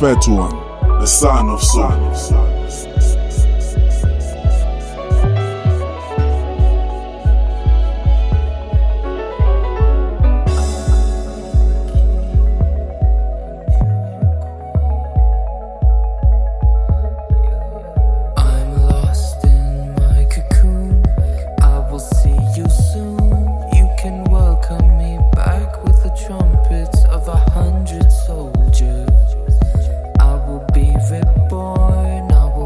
referred to him, the Son of Soul. Soldiers, I will be reborn. I will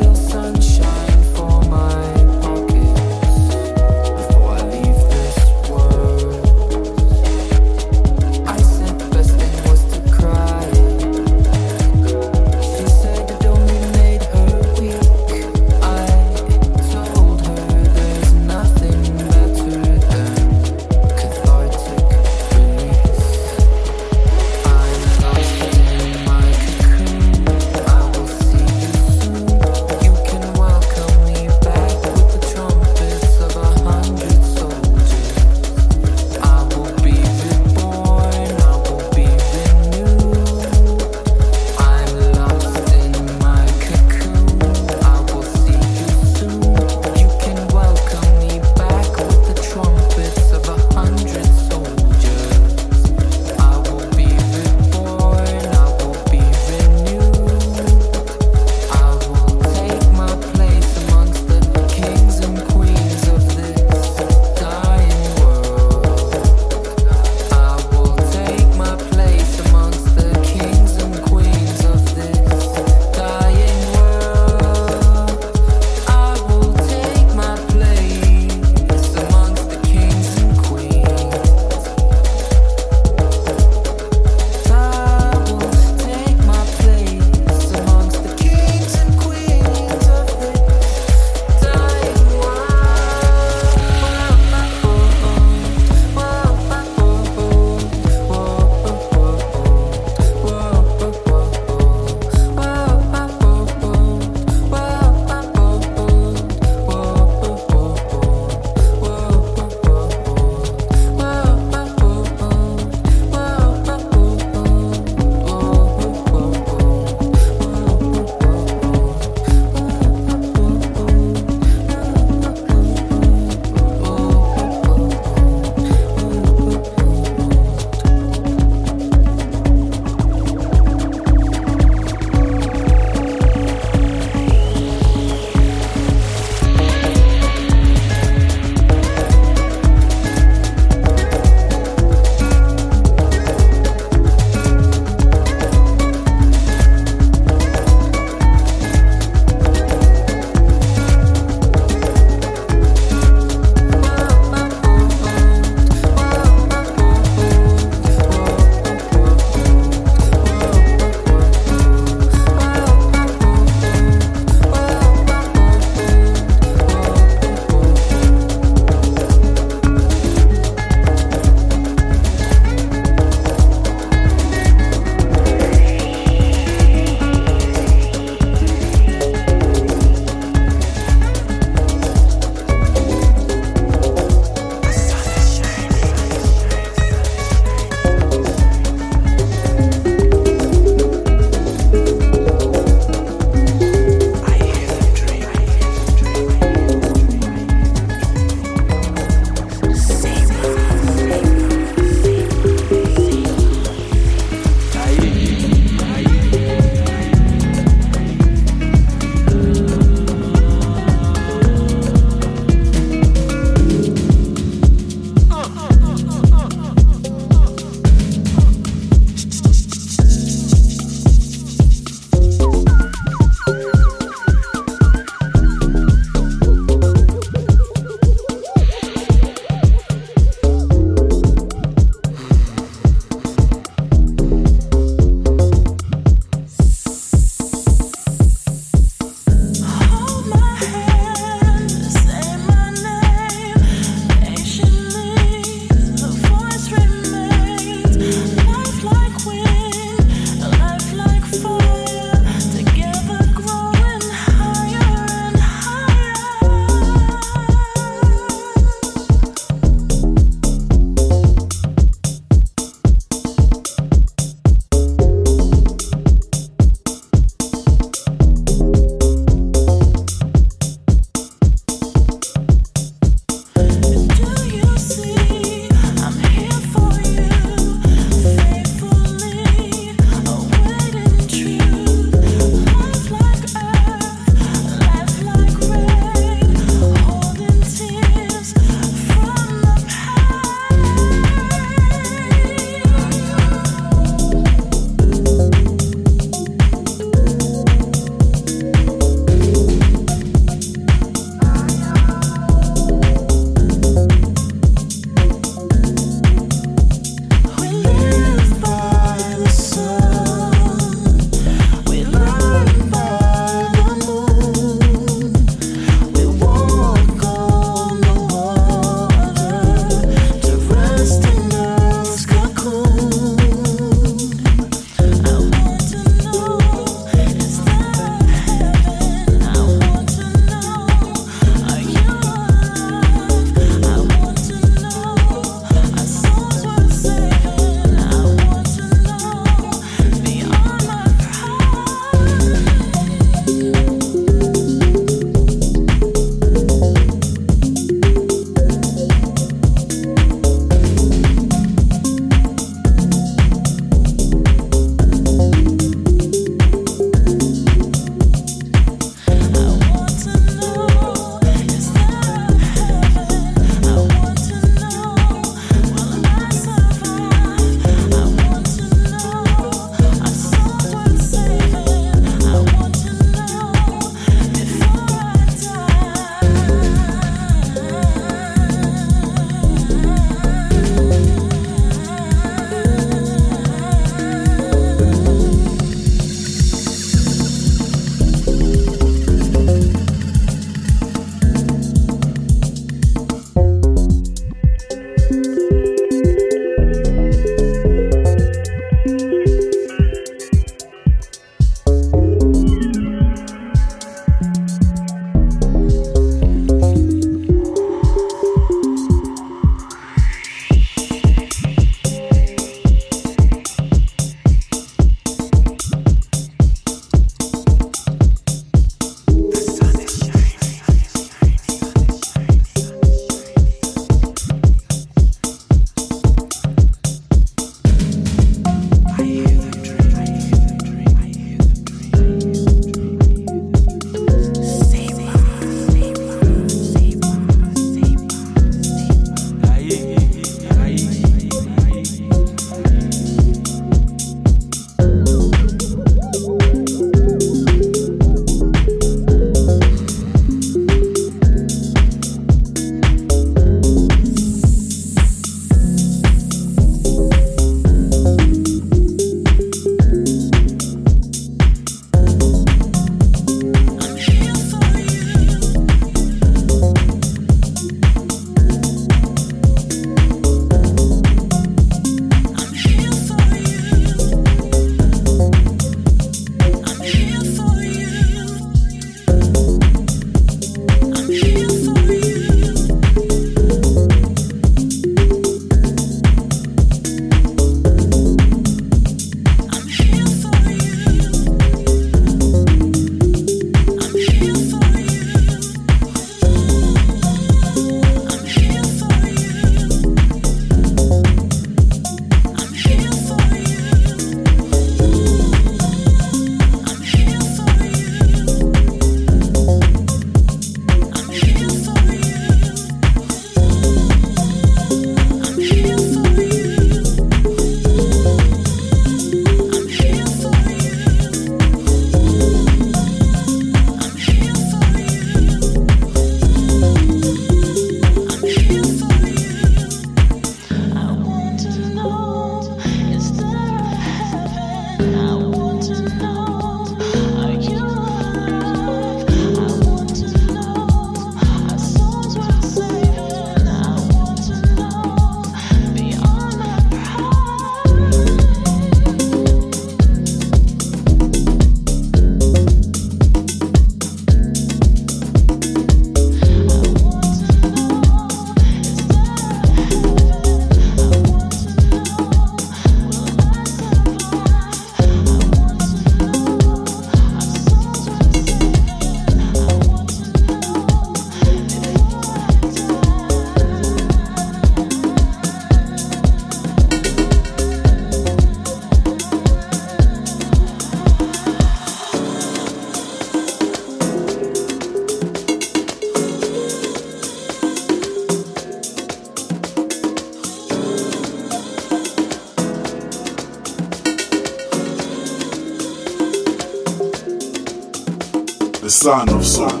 the son of soul. Ooh.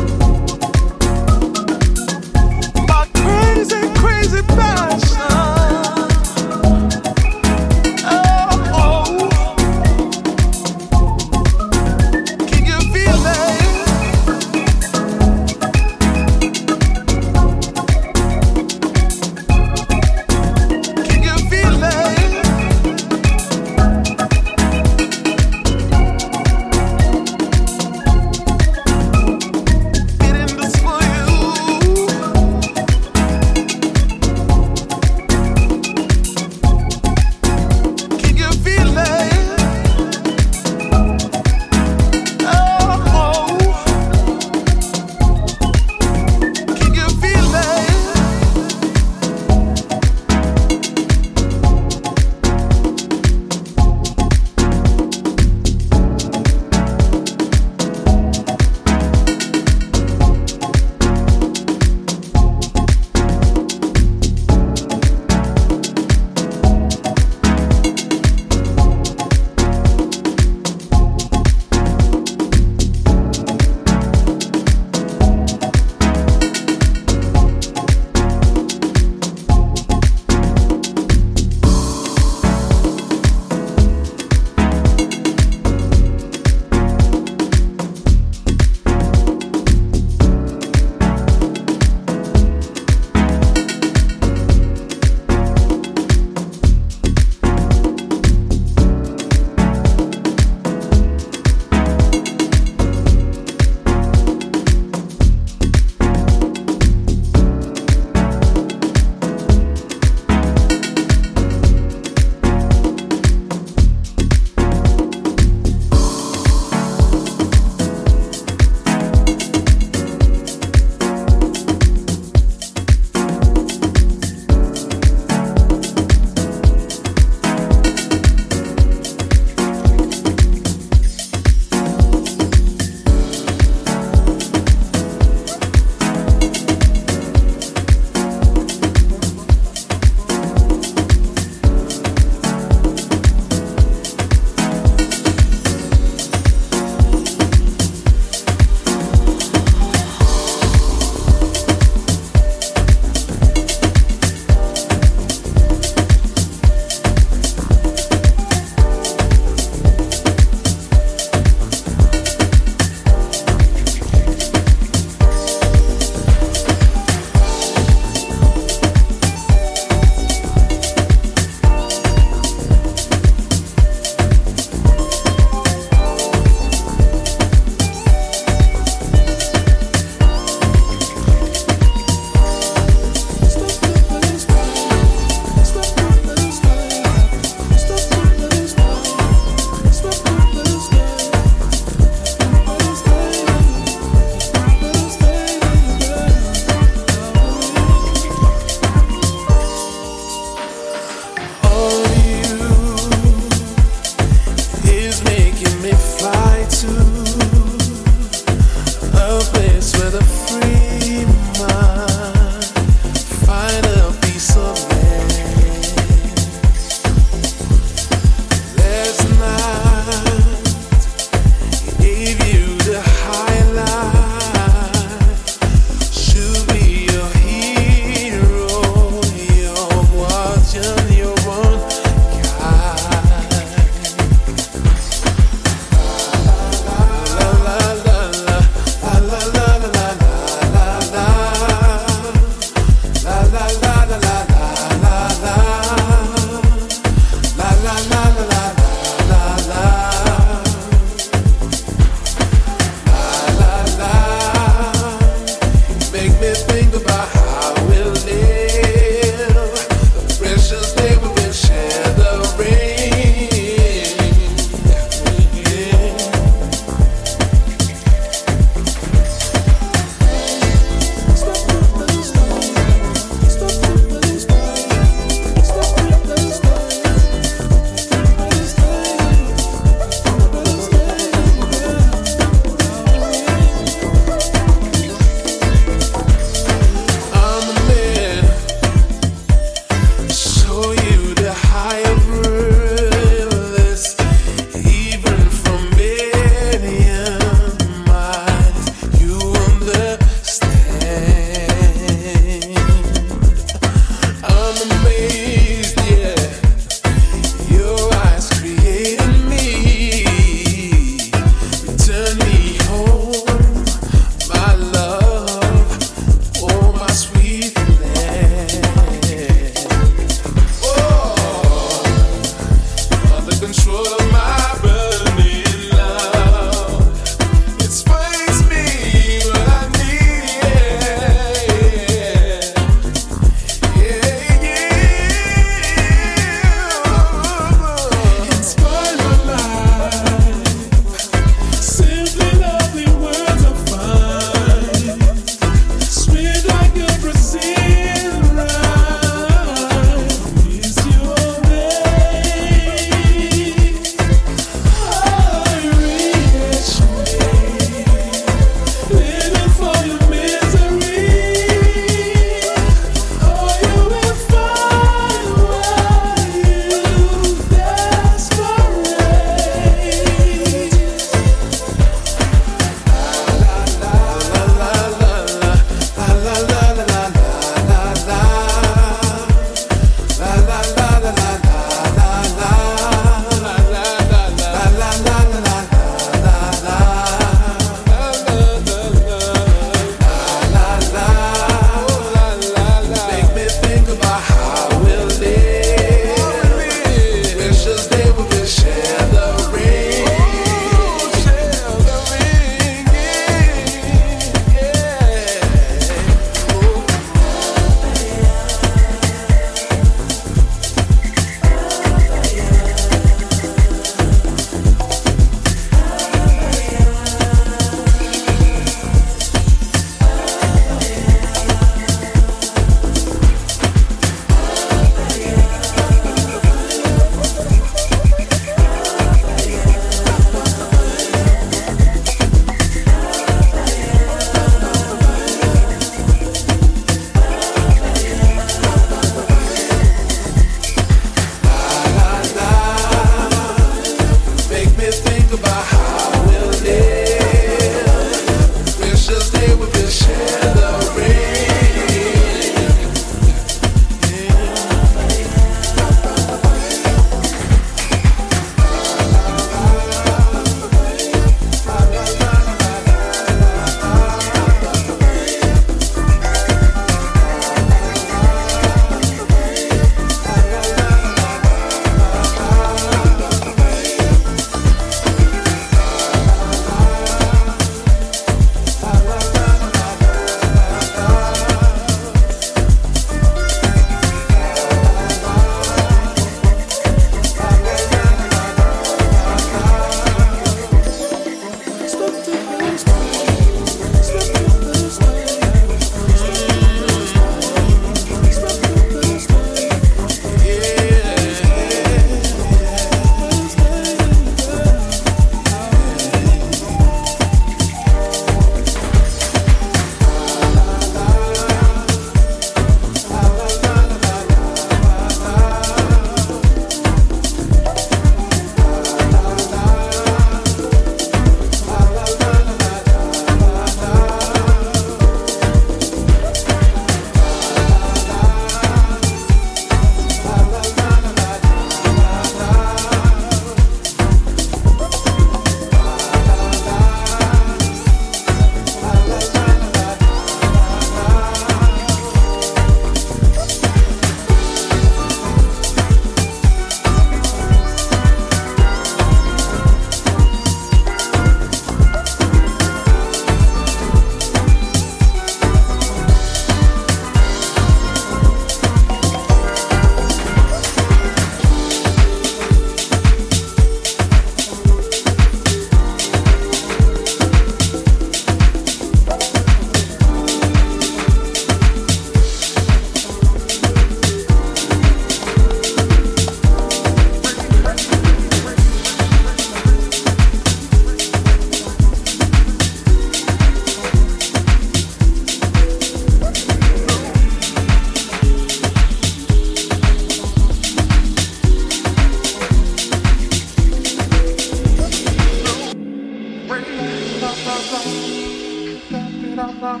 Every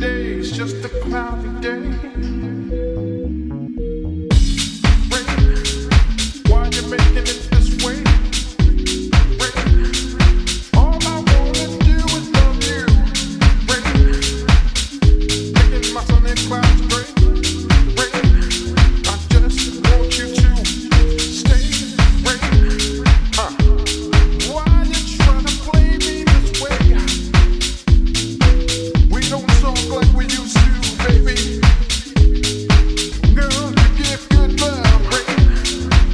day is just a cloudy day. Why you making it this way? All I wanna do is love you. Making my sun and clouds gray. I just want you to stay. Why you trying to play me this way? We don't talk like we used to, baby. Girl, you give good love, great.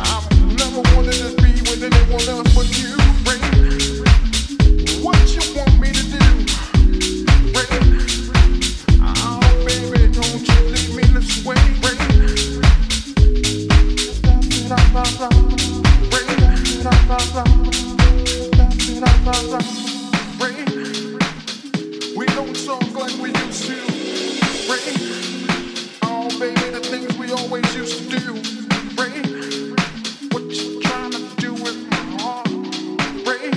I've never wanted to be with anyone else but you, great. What you want me to do, great? Oh, baby, don't you leave me this way, great. We don't talk like we used to, great. Oh, baby, the things we always used to do, great. What you trying to do with my heart, great?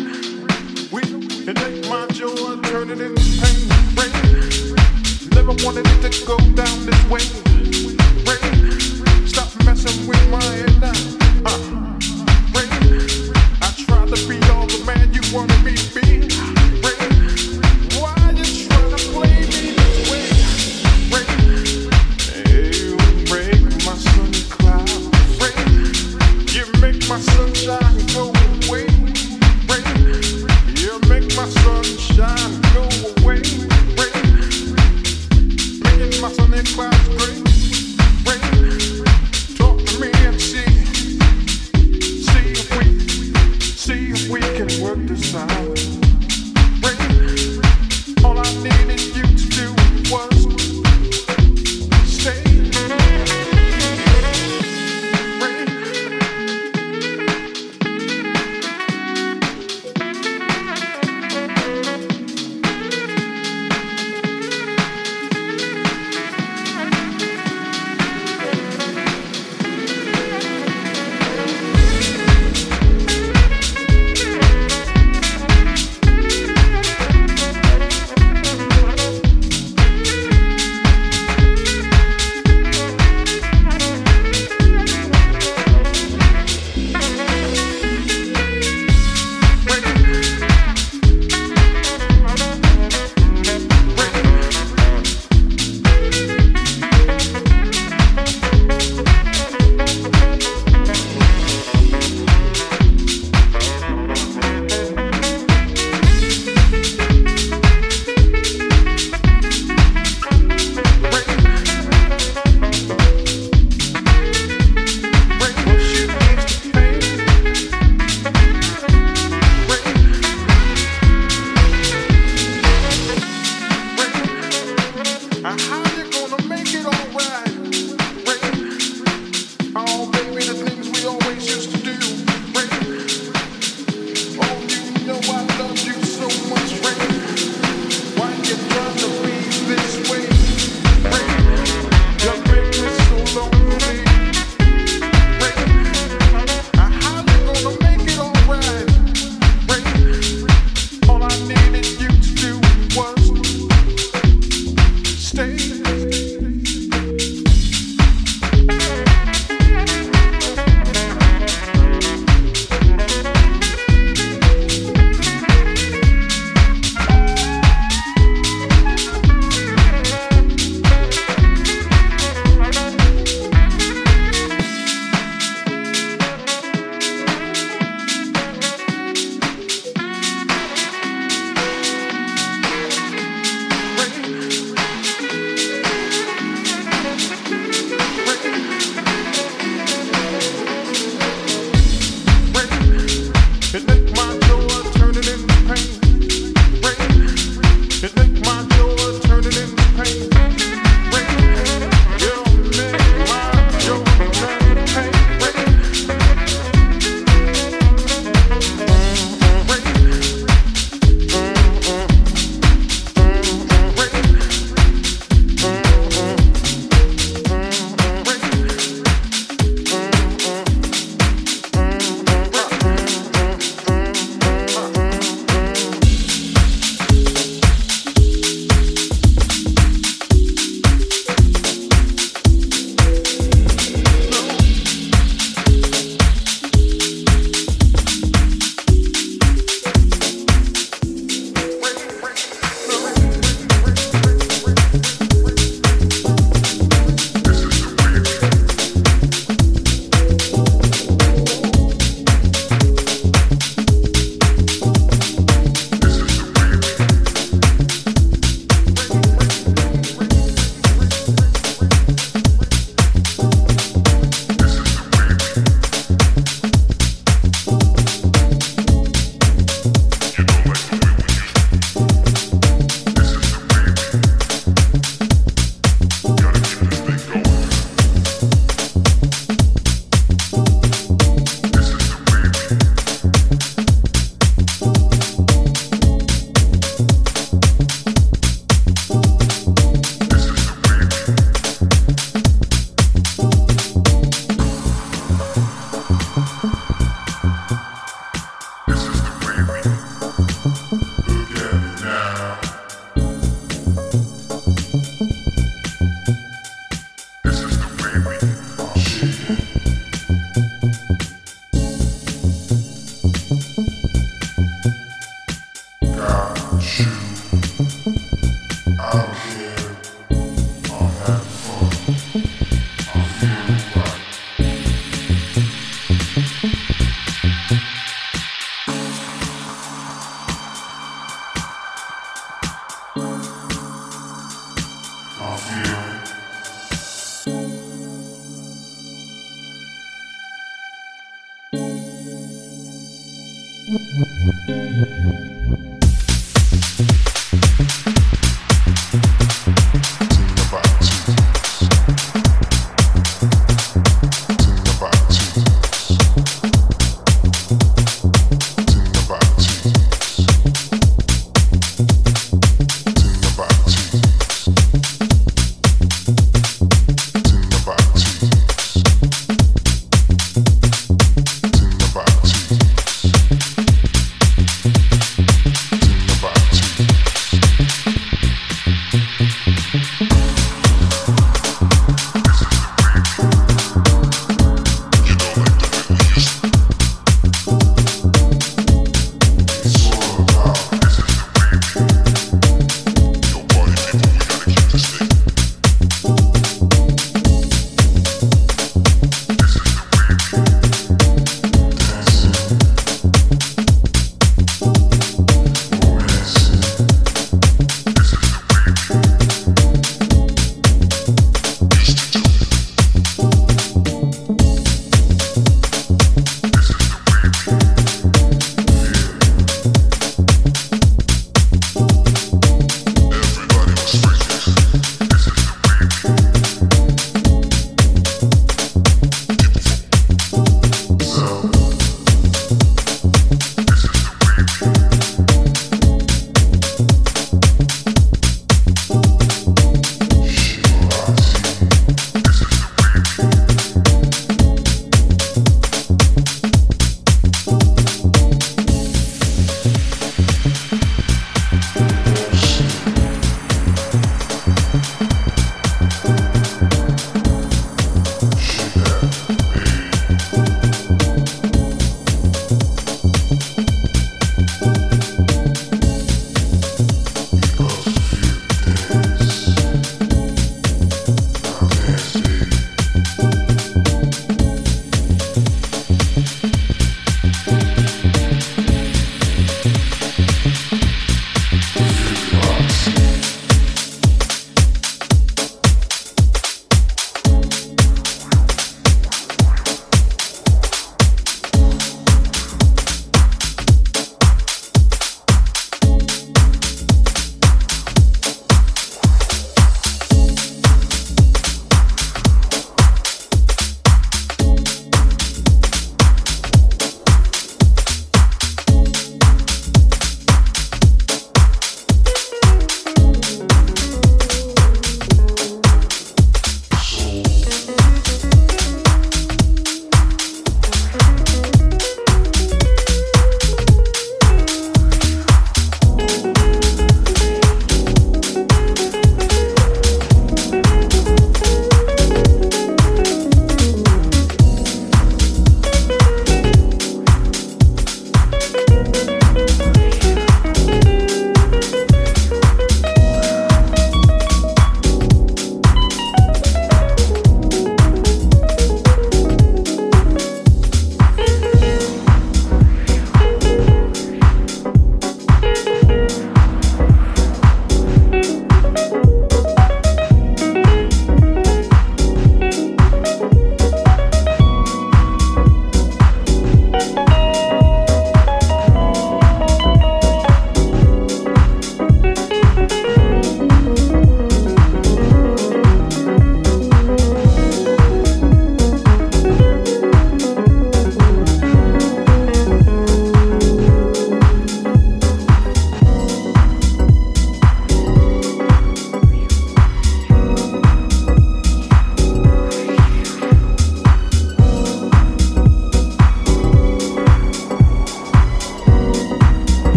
You take my joy and turn it into pain, great. Never wanted it to go down this way, great. Stop messing with my head now, great. I tried to be all the man you wanted me to be, great. Why you trying to play me this way, great? You break my sun cloud, great. You make my sunshine go away, great. You make my sunshine go away, great. Making my sun and clouds gray, great. Talk to me and see if we can work this out, great. All I needed you to do was stay, great.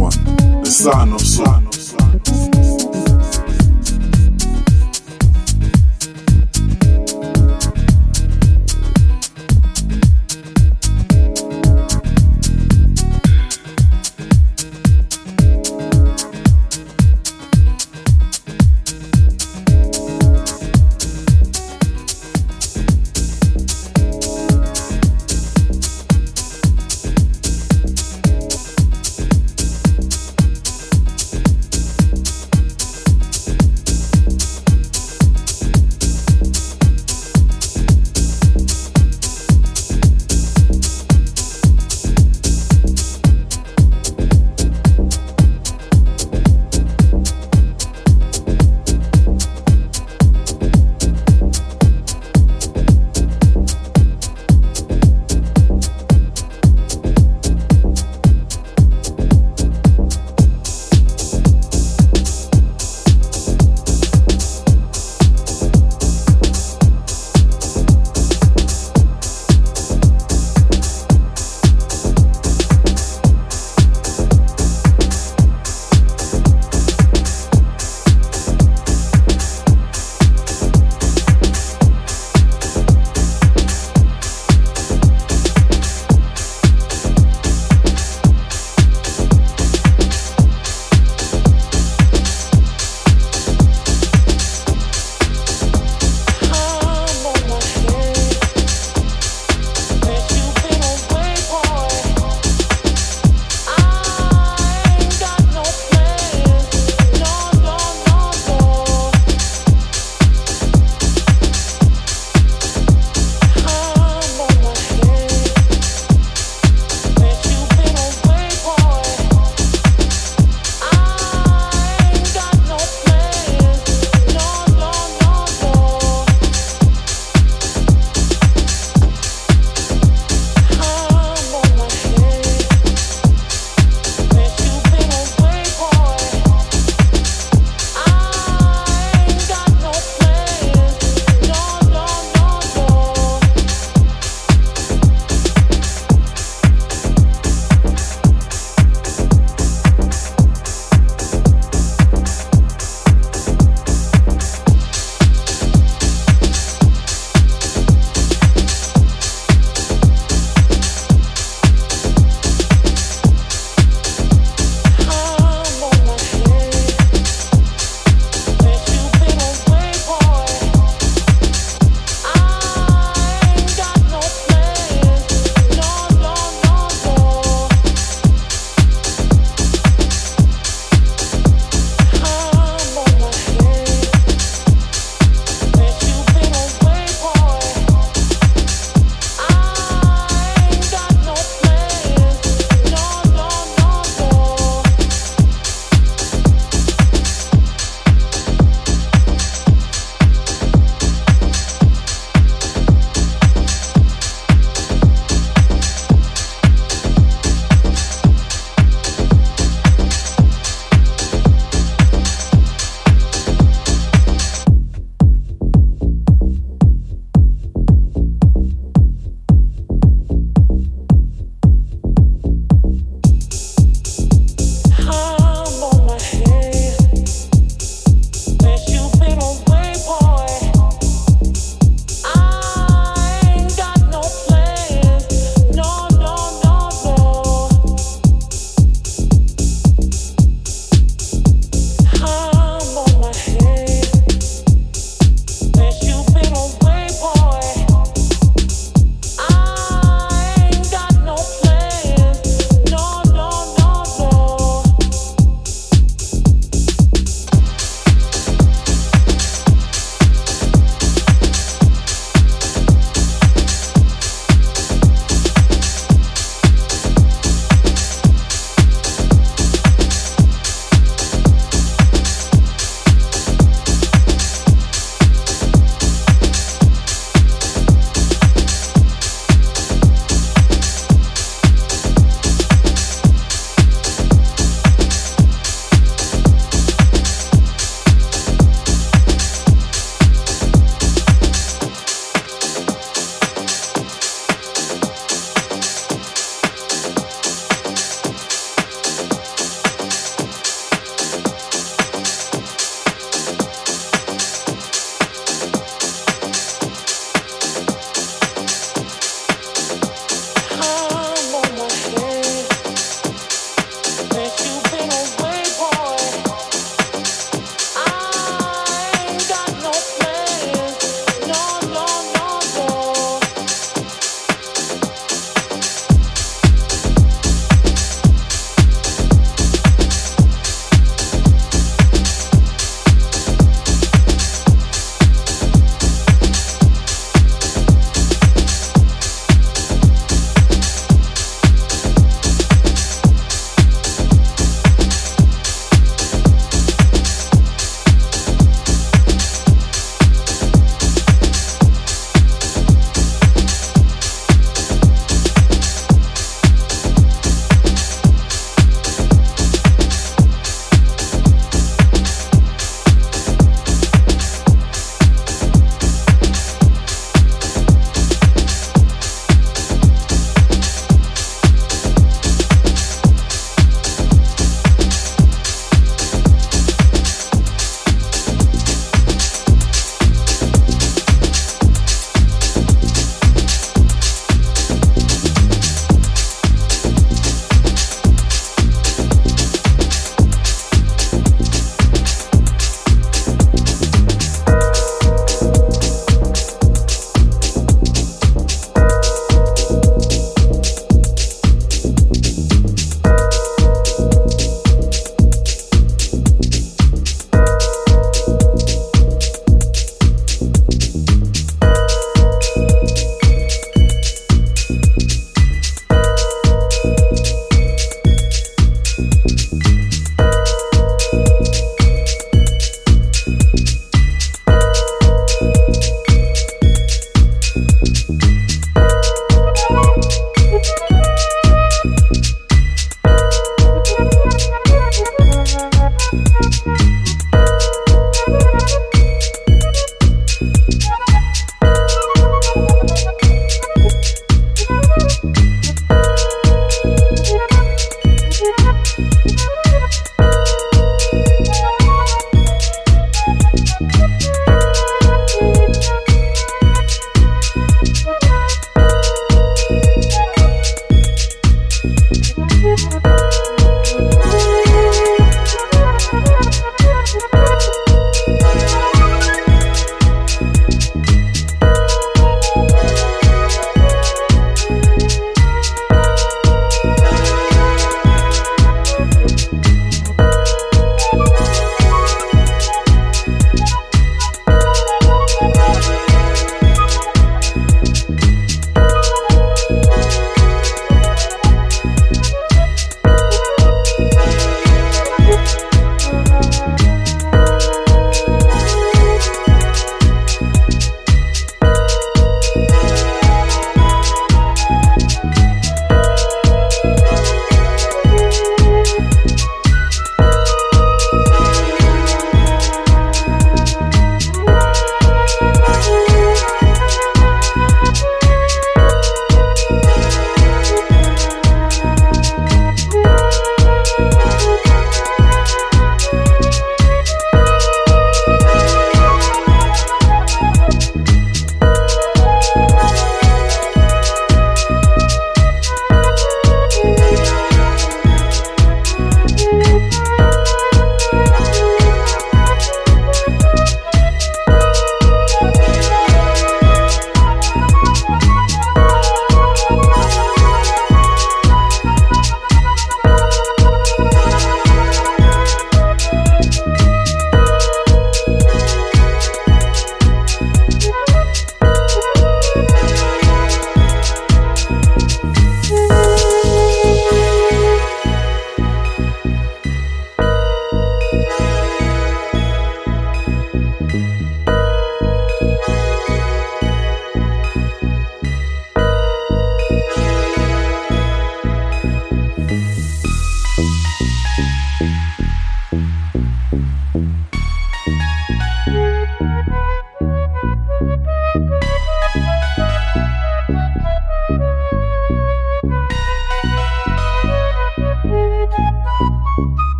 one, the sign of soul.